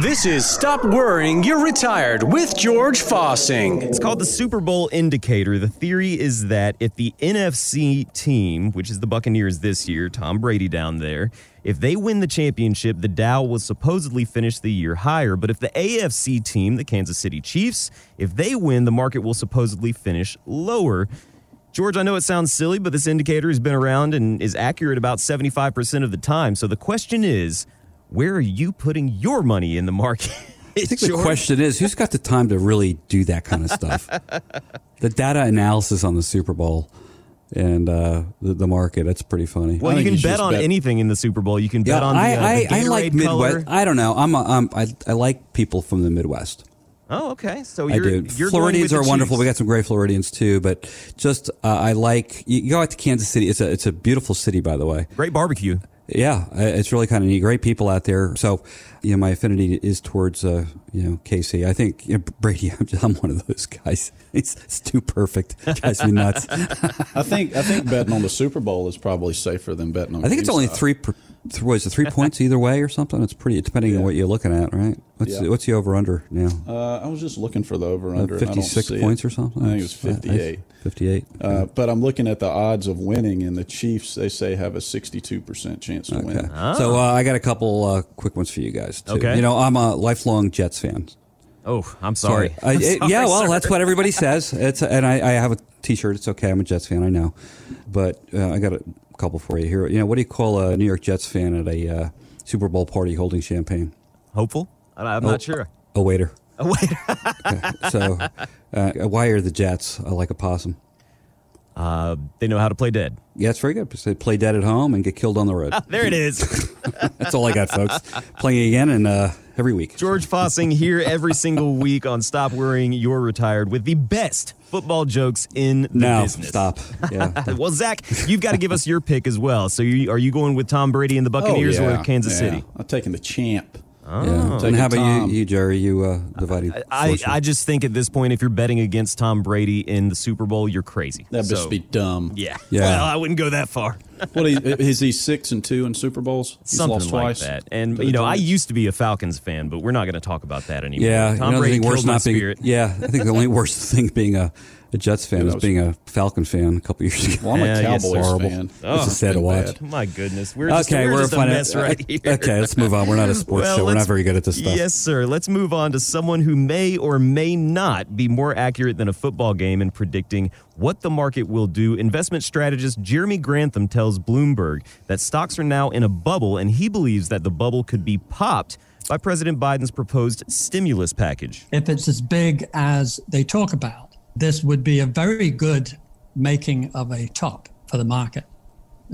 This is Stop Worrying You're Retired with George Fossing. It's called the Super Bowl indicator. The theory is that if the NFC team, which is the Buccaneers this year, Tom Brady down there, if they win the championship, the Dow will supposedly finish the year higher. But if the AFC team, the Kansas City Chiefs, if they win, the market will supposedly finish lower. George, I know it sounds silly, but this indicator has been around and is accurate about 75% of the time. So the question is, where are you putting your money in the market? I think George, the question is, who's got the time to really do that kind of stuff? The data analysis on the Super Bowl and the market, that's pretty funny. Well, you can bet on anything in the Super Bowl. You can bet on the Gatorade like Midwest color. I don't know. I like people from the Midwest. Oh, okay. So you're Floridians are wonderful. We got some great Floridians too, but just I like you go out to Kansas City. It's a beautiful city, by the way. Great barbecue. Yeah, it's really kind of neat. Great people out there. So, you know, my affinity is towards KC. I think Brady. I'm one of those guys. It's too perfect. It drives me nuts. I think betting on the Super Bowl is probably safer than betting on. I think it's only three points either way or something. It's pretty depending on what you're looking at, right? What's the over under now? I was just looking for the over under. 56 points or something. I think it was 58. 58. But I'm looking at the odds of winning, and the Chiefs they say have a 62% chance to win. So I got a couple quick ones for you guys too. Okay. You know, I'm a lifelong Jets fan. Oh, I'm sorry. Sorry, that's what everybody says. I have a T-shirt. It's okay. I'm a Jets fan. I know, but I got a couple for you here. You know, what do you call a New York Jets fan at a Super Bowl party holding champagne? Hopeful? I'm not sure. A waiter. Okay. So, why are the Jets like a possum? They know how to play dead. Yeah, it's very good. They play dead at home and get killed on the road. There it is. That's all I got, folks. Playing again and every week. George Fossing here every single week on Stop Worrying You're Retired with the best football jokes in the business. No, stop. Yeah. Well, Zach, you've got to give us your pick as well. So are you going with Tom Brady and the Buccaneers or Kansas City? I'm taking the champ. Oh. Yeah. And how about you, Jerry? You dividing? I just think at this point, if you're betting against Tom Brady in the Super Bowl, you're crazy. That'd just be dumb. Yeah. Well, I wouldn't go that far. What is he 6-2 in Super Bowls? He's something lost twice. Like that. And you know, I used to be a Falcons fan, but we're not going to talk about that anymore. Yeah, Tom Brady killed my spirit. Yeah, I think the only worst thing being a Jets fan is being a Falcon fan a couple years ago. Well, I'm a Cowboys fan. Oh, it's sad to watch. My goodness. We're just a mess right here. Okay, let's move on. We're not a sports show. We're not very good at this stuff. Yes, sir. Let's move on to someone who may or may not be more accurate than a football game in predicting what the market will do. Investment strategist Jeremy Grantham tells Bloomberg that stocks are now in a bubble, and he believes that the bubble could be popped by President Biden's proposed stimulus package. If it's as big as they talk about, this would be a very good making of a top for the market,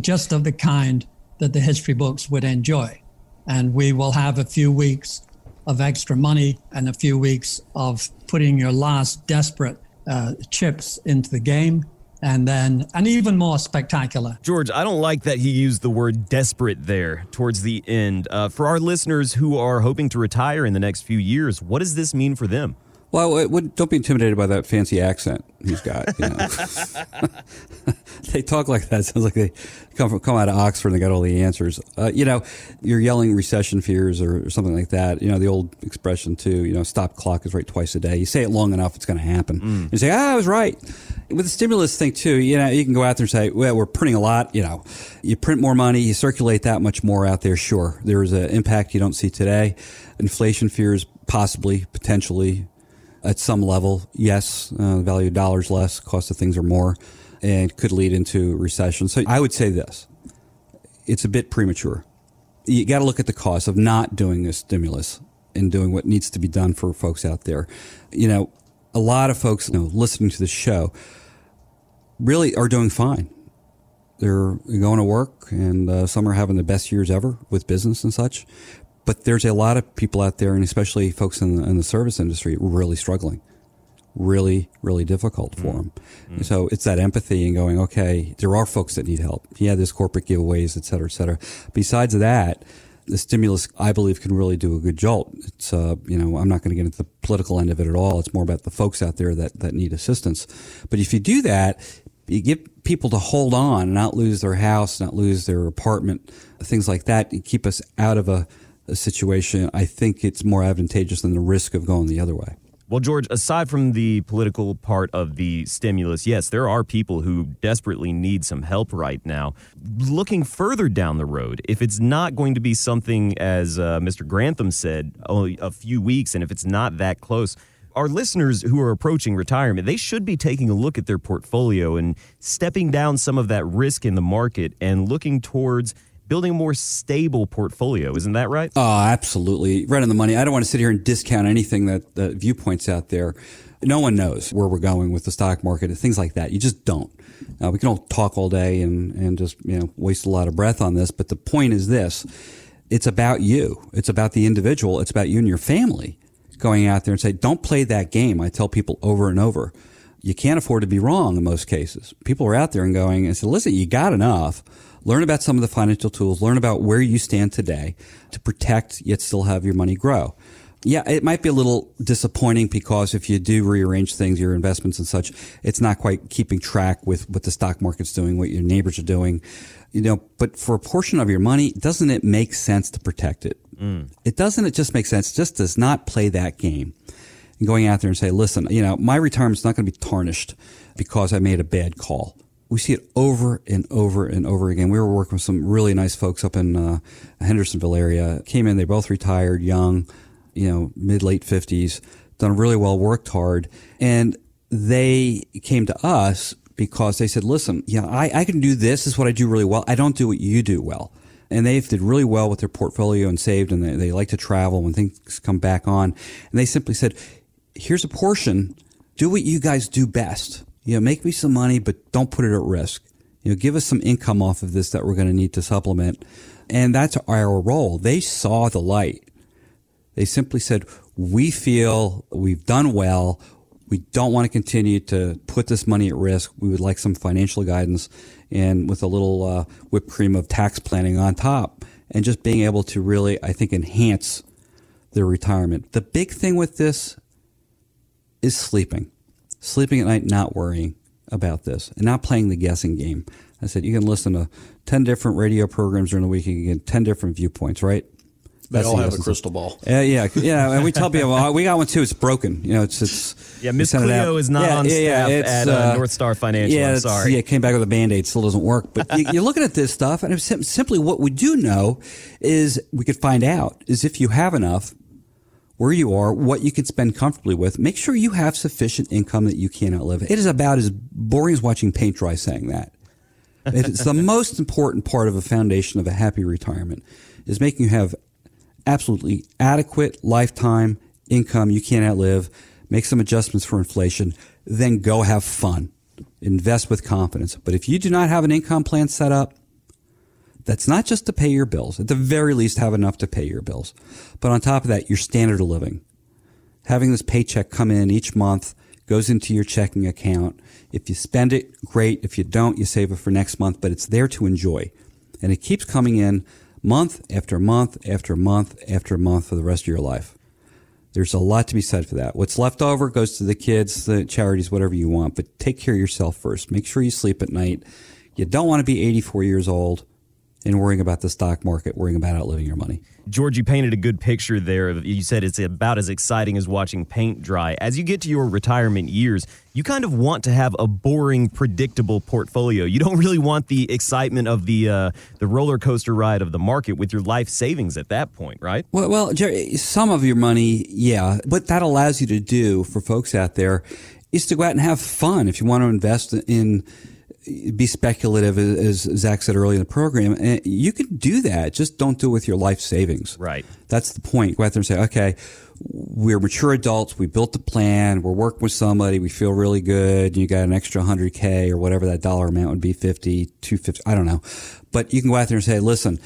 just of the kind that the history books would enjoy. And we will have a few weeks of extra money and a few weeks of putting your last desperate chips into the game. And then, and even more spectacular. George, I don't like that he used the word desperate there towards the end. For our listeners who are hoping to retire in the next few years, what does this mean for them? Well, don't be intimidated by that fancy accent he's got. You know. They talk like that. It sounds like they come out of Oxford and they got all the answers. You know, you're yelling recession fears or something like that. You know, the old expression too, you know, stop clock is right twice a day. You say it long enough, it's going to happen. Mm. You say, I was right. With the stimulus thing too, you know, you can go out there and say, well, we're printing a lot. You know, you print more money, you circulate that much more out there. Sure, there is an impact you don't see today. Inflation fears possibly, potentially. At some level, yes, the value of dollars less, cost of things are more, and could lead into recession. So I would say this. It's a bit premature. You got to look at the cost of not doing a stimulus and doing what needs to be done for folks out there. You know, a lot of folks listening to the show really are doing fine. They're going to work, and some are having the best years ever with business and such. But there's a lot of people out there, and especially folks in the service industry, really struggling, really, really difficult for them. Mm. So it's that empathy and going, okay, there are folks that need help. Yeah, there's corporate giveaways, et cetera, et cetera. Besides that, the stimulus, I believe, can really do a good jolt. It's, I'm not going to get into the political end of it at all. It's more about the folks out there that need assistance. But if you do that, you get people to hold on, not lose their house, not lose their apartment, things like that, and keep us out of a situation, I think it's more advantageous than the risk of going the other way. Well, George, aside from the political part of the stimulus, yes, there are people who desperately need some help right now. Looking further down the road, if it's not going to be something, as Mr. Grantham said, only a few weeks, and if it's not that close, our listeners who are approaching retirement, they should be taking a look at their portfolio and stepping down some of that risk in the market and looking towards building a more stable portfolio. Isn't that right? Oh, absolutely. Right on the money. I don't want to sit here and discount anything that the viewpoints out there. No one knows where we're going with the stock market and things like that. You just don't. We can all talk all day and just, you know, waste a lot of breath on this. But the point is this. It's about you. It's about the individual. It's about you and your family going out there and say, don't play that game. I tell people over and over, you can't afford to be wrong in most cases. People are out there and going and say, listen, you got enough. Learn about some of the financial tools. Learn about where you stand today to protect yet still have your money grow. Yeah, it might be a little disappointing because if you do rearrange things, your investments and such, it's not quite keeping track with what the stock market's doing, what your neighbors are doing, you know, but for a portion of your money, doesn't it make sense to protect it? Mm. It just make sense. It just does not play that game. And going out there and say, listen, you know, my retirement's not going to be tarnished because I made a bad call. We see it over and over and over again. We were working with some really nice folks up in Hendersonville area. Came in, they both retired young, you know, mid-late 50s, done really well, worked hard. And they came to us because they said, listen, you know, I can do this. This is what I do really well. I don't do what you do well. And they did really well with their portfolio and saved, and they like to travel when things come back on. And they simply said, here's a portion. Do what you guys do best. You know, make me some money, but don't put it at risk. You know, give us some income off of this that we're going to need to supplement. And that's our role. They saw the light. They simply said, we feel we've done well. We don't want to continue to put this money at risk. We would like some financial guidance and with a little whipped cream of tax planning on top and just being able to really, I think, enhance their retirement. The big thing with this is sleeping. Sleeping at night, not worrying about this and not playing the guessing game. I said, you can listen to 10 different radio programs during the week. You can get 10 different viewpoints, right? They all have a crystal ball. Yeah. And we tell people, oh, we got one too. It's broken. You know, it's yeah, Miss Cleo is not on staff at Northstar Financial. Yeah, I'm sorry. Yeah, it came back with a Band-Aid. Still doesn't work. But you're looking at this stuff, and simply what we do know is we could find out is if you have enough, where you are, what you can spend comfortably with. Make sure you have sufficient income that you cannot live. It is about as boring as watching paint dry saying that. It's the most important part of a foundation of a happy retirement is making you have absolutely adequate lifetime income you can't outlive, make some adjustments for inflation, then go have fun. Invest with confidence. But if you do not have an income plan set up, that's not just to pay your bills. At the very least, have enough to pay your bills. But on top of that, your standard of living. Having this paycheck come in each month, goes into your checking account. If you spend it, great. If you don't, you save it for next month. But it's there to enjoy. And it keeps coming in month after month after month after month for the rest of your life. There's a lot to be said for that. What's left over goes to the kids, the charities, whatever you want. But take care of yourself first. Make sure you sleep at night. You don't want to be 84 years old and worrying about the stock market, worrying about outliving your money. George, you painted a good picture there. You said it's about as exciting as watching paint dry. As you get to your retirement years, you kind of want to have a boring, predictable portfolio. You don't really want the excitement of the roller coaster ride of the market with your life savings at that point, right? Well, Jerry, some of your money, yeah. What that allows you to do for folks out there is to go out and have fun. If you want to invest in be speculative, as Zach said earlier in the program, and you can do that. Just don't do it with your life savings. Right. That's the point. Go out there and say, okay, we're mature adults. We built the plan. We're working with somebody. We feel really good. You got an extra 100K or whatever that dollar amount would be, 50, 250, I don't know. But you can go out there and say, listen,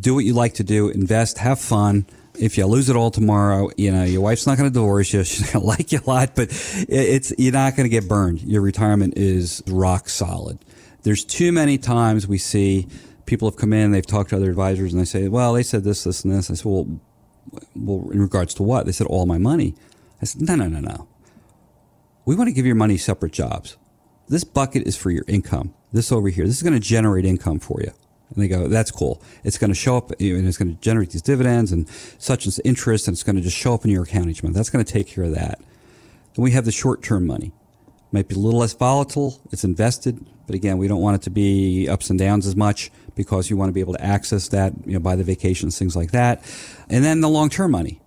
do what you like to do. Invest. Have fun. If you lose it all tomorrow, you know, your wife's not going to divorce you. She's going to like you a lot, but you're not going to get burned. Your retirement is rock solid. There's too many times we see people have come in, they've talked to other advisors and they say, well, they said this, this, and this. I said, well, in regards to what? They said, all my money. I said, no. We want to give your money separate jobs. This bucket is for your income. This over here, this is going to generate income for you. And they go, that's cool. It's going to show up and it's going to generate these dividends and such as interest, and it's going to just show up in your account each month. That's going to take care of that. Then we have the short-term money. It might be a little less volatile. It's invested. But again, we don't want it to be ups and downs as much because you want to be able to access that, buy the vacations, things like that. And then the long-term money.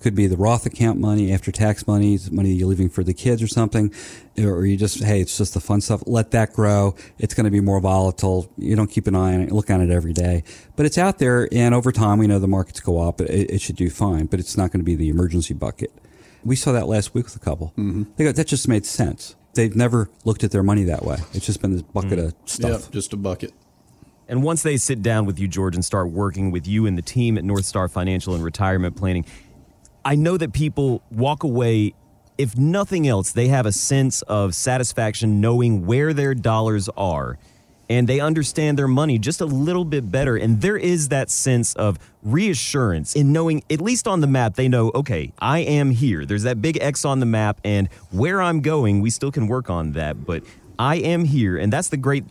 Could be the Roth account money, after-tax money, money you're leaving for the kids or something, or you just, hey, it's just the fun stuff. Let that grow. It's going to be more volatile. You don't keep an eye on it, look on it every day. But it's out there, and over time, we know the markets go up. It should do fine, but it's not going to be the emergency bucket. We saw that last week with a couple. Mm-hmm. They go, that just made sense. They've never looked at their money that way. It's just been this bucket of stuff. Yeah, just a bucket. And once they sit down with you, George, and start working with you and the team at Northstar Financial and Retirement Planning, I know that people walk away, if nothing else, they have a sense of satisfaction knowing where their dollars are, and they understand their money just a little bit better. And there is that sense of reassurance in knowing, at least on the map, they know, okay, I am here. There's that big X on the map, and where I'm going, we still can work on that, but I am here. And that's the great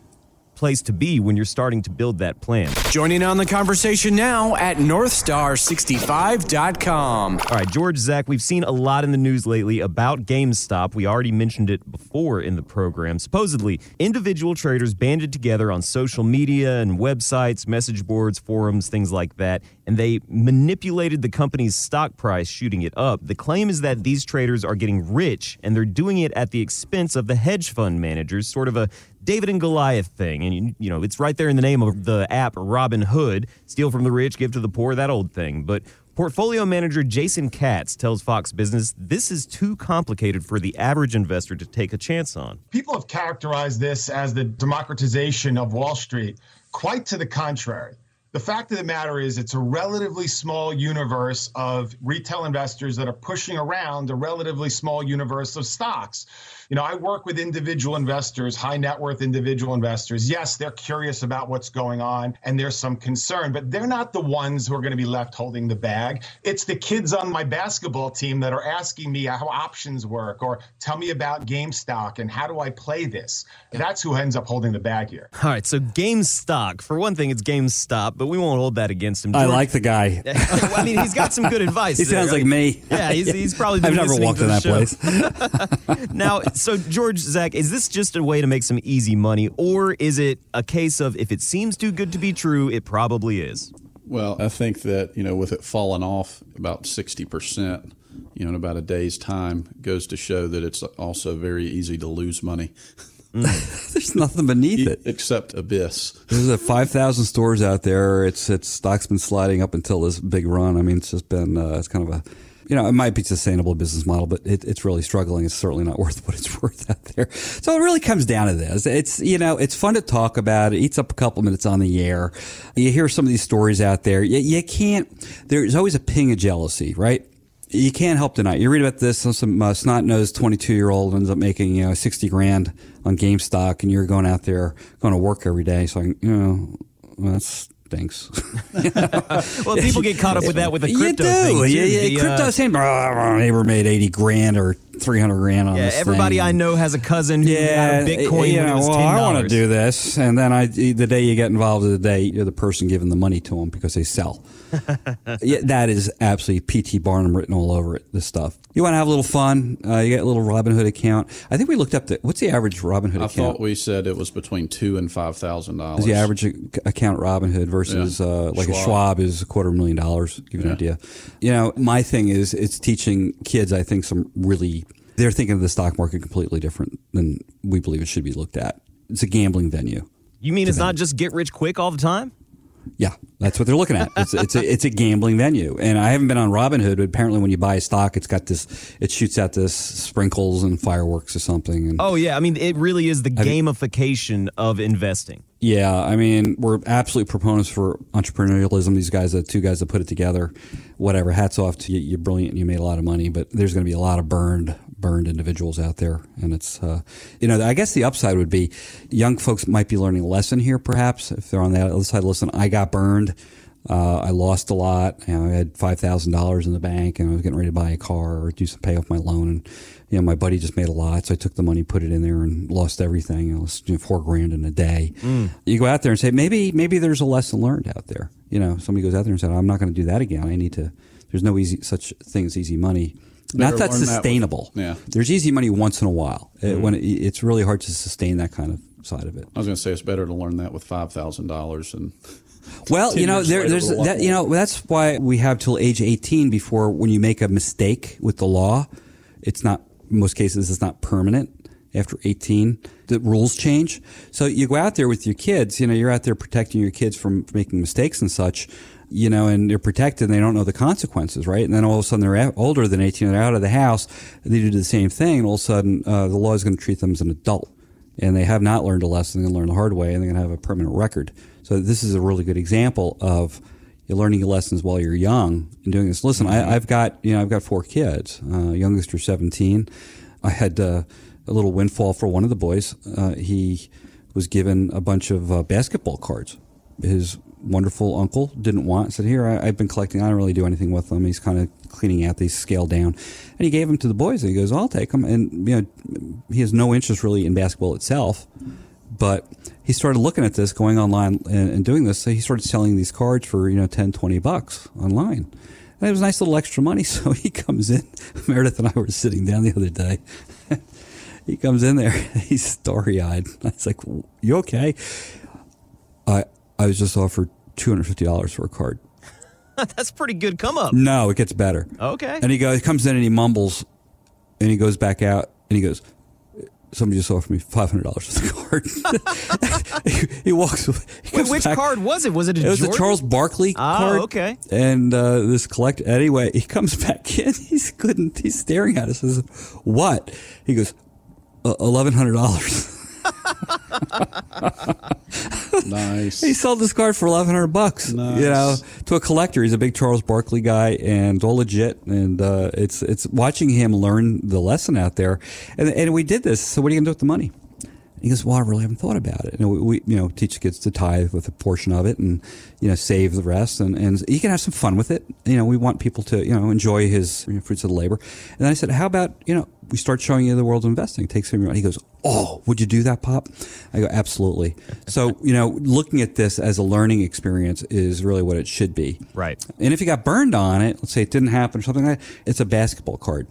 place to be when you're starting to build that plan. Joining on the conversation now at northstar65.com. All right, George, Zach, we've seen a lot in the news lately about GameStop. We already mentioned it before in the program. Supposedly, individual traders banded together on social media and websites, message boards, forums, things like that, and they manipulated the company's stock price, shooting it up. The claim is that these traders are getting rich, and they're doing it at the expense of the hedge fund managers, sort of a David and Goliath thing. And, it's right there in the name of the app, Robin Hood, steal from the rich, give to the poor, that old thing. But portfolio manager Jason Katz tells Fox Business this is too complicated for the average investor to take a chance on. People have characterized this as the democratization of Wall Street. Quite to the contrary. The fact of the matter is it's a relatively small universe of retail investors that are pushing around a relatively small universe of stocks. I work with individual investors, high net worth individual investors. Yes, they're curious about what's going on and there's some concern, but they're not the ones who are going to be left holding the bag. It's the kids on my basketball team that are asking me how options work or tell me about GameStop and how do I play this. That's who ends up holding the bag here. All right, so GameStop, for one thing, it's GameStop, but we won't hold that against him. George. I like the guy. He's got some good advice. He sounds like me. Yeah, he's probably been listening to the show. I've never walked in that place. Now, so George, Zach, is this just a way to make some easy money, or is it a case of if it seems too good to be true, it probably is? Well, I think that, with it falling off about 60%, in about a day's time, goes to show that it's also very easy to lose money. Mm. There's nothing beneath it except abyss. There's 5,000 stores out there. Its stock's been sliding up until this big run. I mean, it's just been it's kind of a it might be a sustainable business model, but it's really struggling. It's certainly not worth what it's worth out there. So it really comes down to this. It's it's fun to talk about. It eats up a couple minutes on the air. You hear some of these stories out there. You can't. There's always a ping of jealousy, right? You can't help tonight. You read about this, some snot-nosed 22-year-old ends up making, $60,000 on GameStop, and you're going out there, going to work every day. So, that's... Thanks. Well, people get caught up with that with the crypto thing. Too. Yeah. Crypto's saying, neighbor made $80,000 or $300,000 on this. Everybody thing. I know has a cousin who got a Bitcoin when it was $10. I want to do this. And then the day you get involved in the day, you're the person giving the money to them because they sell. That is absolutely P.T. Barnum written all over it, this stuff. You want to have a little fun. You get a little Robinhood account. I think we looked up what's the average Robinhood account? I thought we said it was between $2,000 and $5,000. Is the average account Robinhood versus a Schwab is $250,000, to give you an idea. My thing is it's teaching kids, I think, they're thinking of the stock market completely different than we believe it should be looked at. It's a gambling venue. You mean it's not just get rich quick all the time? Yeah, that's what they're looking at. It's a gambling venue. And I haven't been on Robinhood, but apparently when you buy a stock, it's got this, it shoots out this sprinkles and fireworks or something. And, I mean, it really is the gamification of investing. Yeah, I mean, we're absolute proponents for entrepreneurialism. These guys, the two guys that put it together, whatever, hats off to you. You're brilliant and you made a lot of money, but there's going to be a lot of burned individuals out there. And it's, I guess the upside would be young folks might be learning a lesson here, perhaps, if they're on the other side. Listen, I got burned. I lost a lot. You know, I had $5,000 in the bank, and I was getting ready to buy a car or do some pay off my loan. And you know, my buddy just made a lot, so I took the money, put it in there, and lost everything. I lost $4,000 in a day. You go out there and say, maybe there's a lesson learned out there. You know, somebody goes out there and said, I'm not going to do that again. I need to. There's no easy such thing as easy money. Not that sustainable. Yeah. There's easy money once in a while. It's really hard to sustain that kind of side of it. I was going to say it's better to learn that with $5,000 and. Well, you know, there's that, you know, that's why we have till age 18 before when you make a mistake with the law, it's not, in most cases, it's not permanent. After 18, the rules change. So you go out there with your kids, you know, you're out there protecting your kids from making mistakes and such, you know, and they're protected and they don't know the consequences, right? And then all of a sudden they're older than 18, they're out of the house, they do the same thing, and all of a sudden the law is going to treat them as an adult. And they have not learned a lesson, they're going to learn the hard way, and they're going to have a permanent record. So this is a really good example of you're learning your lessons while you're young and doing this. Listen, I've got 4 kids. Youngest are 17. I had a little windfall for one of the boys. He was given a bunch of basketball cards. His wonderful uncle didn't want. Said, here, I've been collecting. I don't really do anything with them. He's kind of cleaning out. They scaled down. And he gave them to the boys. And he goes, I'll take them. And you know, he has no interest really in basketball itself. But he started looking at this, going online and doing this. So he started selling these cards for, you know, $10, $20 online. And it was nice little extra money. So he comes in. Meredith and I were sitting down the other day. He comes in there. He's starry-eyed. I was like, you okay? I was just offered $250 for a card. That's a pretty good come up. No, it gets better. Okay. And he comes in and he mumbles, and he goes back out, and he goes, somebody just offered me $500 for the card. he walks away. Wait, which back. Card was it? Was it a Jordan? It was a Charles Barkley card. Oh, okay. And this collector. Anyway, he comes back in. He's staring at us. I said, what? He goes, $1,100. Nice. He sold this card for $1,100. Nice. You know, to a collector. He's a big Charles Barkley guy and all legit. And it's watching him learn the lesson out there. And we did this. So what are you gonna do with the money? And he goes, well, I really haven't thought about it. And we you know, teach kids to tithe with a portion of it, and you know, save the rest, and you can have some fun with it. You know, we want people to, you know, enjoy his, you know, fruits of the labor. And then I said, how about, you know, we start showing you the world of investing. Take some of your money. He goes, oh, would you do that, Pop? I go, absolutely. So, you know, looking at this as a learning experience is really what it should be. Right. And if you got burned on it, let's say it didn't happen or something like that, it's a basketball card.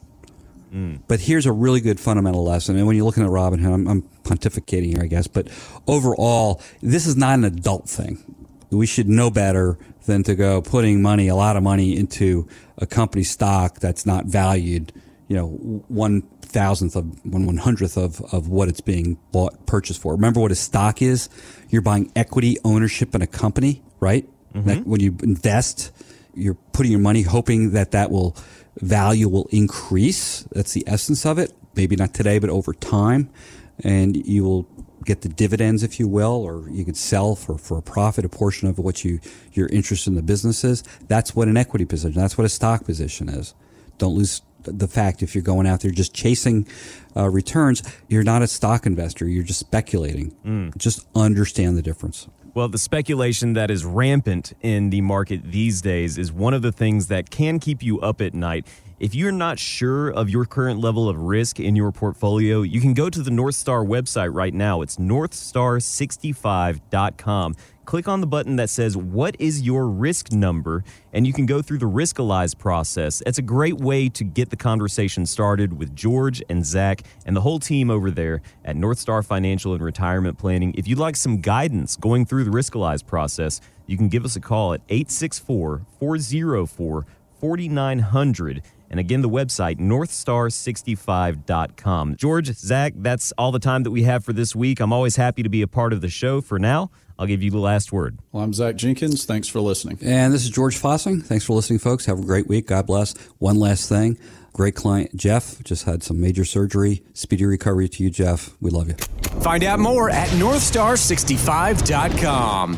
Mm. But here's a really good fundamental lesson. And when you're looking at Robinhood, I'm pontificating here, I guess. But overall, this is not an adult thing. We should know better than to go putting money, a lot of money, into a company stock that's not valued, you know, 1/100th of what it's being purchased for. Remember what a stock is? You're buying equity ownership in a company, right? Mm-hmm. That when you invest, you're putting your money hoping that value will increase. That's the essence of it. Maybe not today, but over time. And you will get the dividends, if you will, or you could sell for a profit, a portion of what your interest in the business is. That's what an equity position, that's what a stock position is. Don't lose the fact if you're going out there just chasing returns, you're not a stock investor. You're just speculating. Mm. Just understand the difference. Well, the speculation that is rampant in the market these days is one of the things that can keep you up at night. If you're not sure of your current level of risk in your portfolio, you can go to the Northstar website right now. It's northstar65.com. Click on the button that says, what is your risk number? And you can go through the Riskalyze process. It's a great way to get the conversation started with George and Zach and the whole team over there at Northstar Financial and Retirement Planning. If you'd like some guidance going through the Riskalyze process, you can give us a call at 864-404-4900. And again, the website, northstar65.com. George, Zach, that's all the time that we have for this week. I'm always happy to be a part of the show. For now, I'll give you the last word. Well, I'm Zach Jenkins. Thanks for listening. And this is George Fossing. Thanks for listening, folks. Have a great week. God bless. One last thing. Great client, Jeff, just had some major surgery. Speedy recovery to you, Jeff. We love you. Find out more at northstar65.com.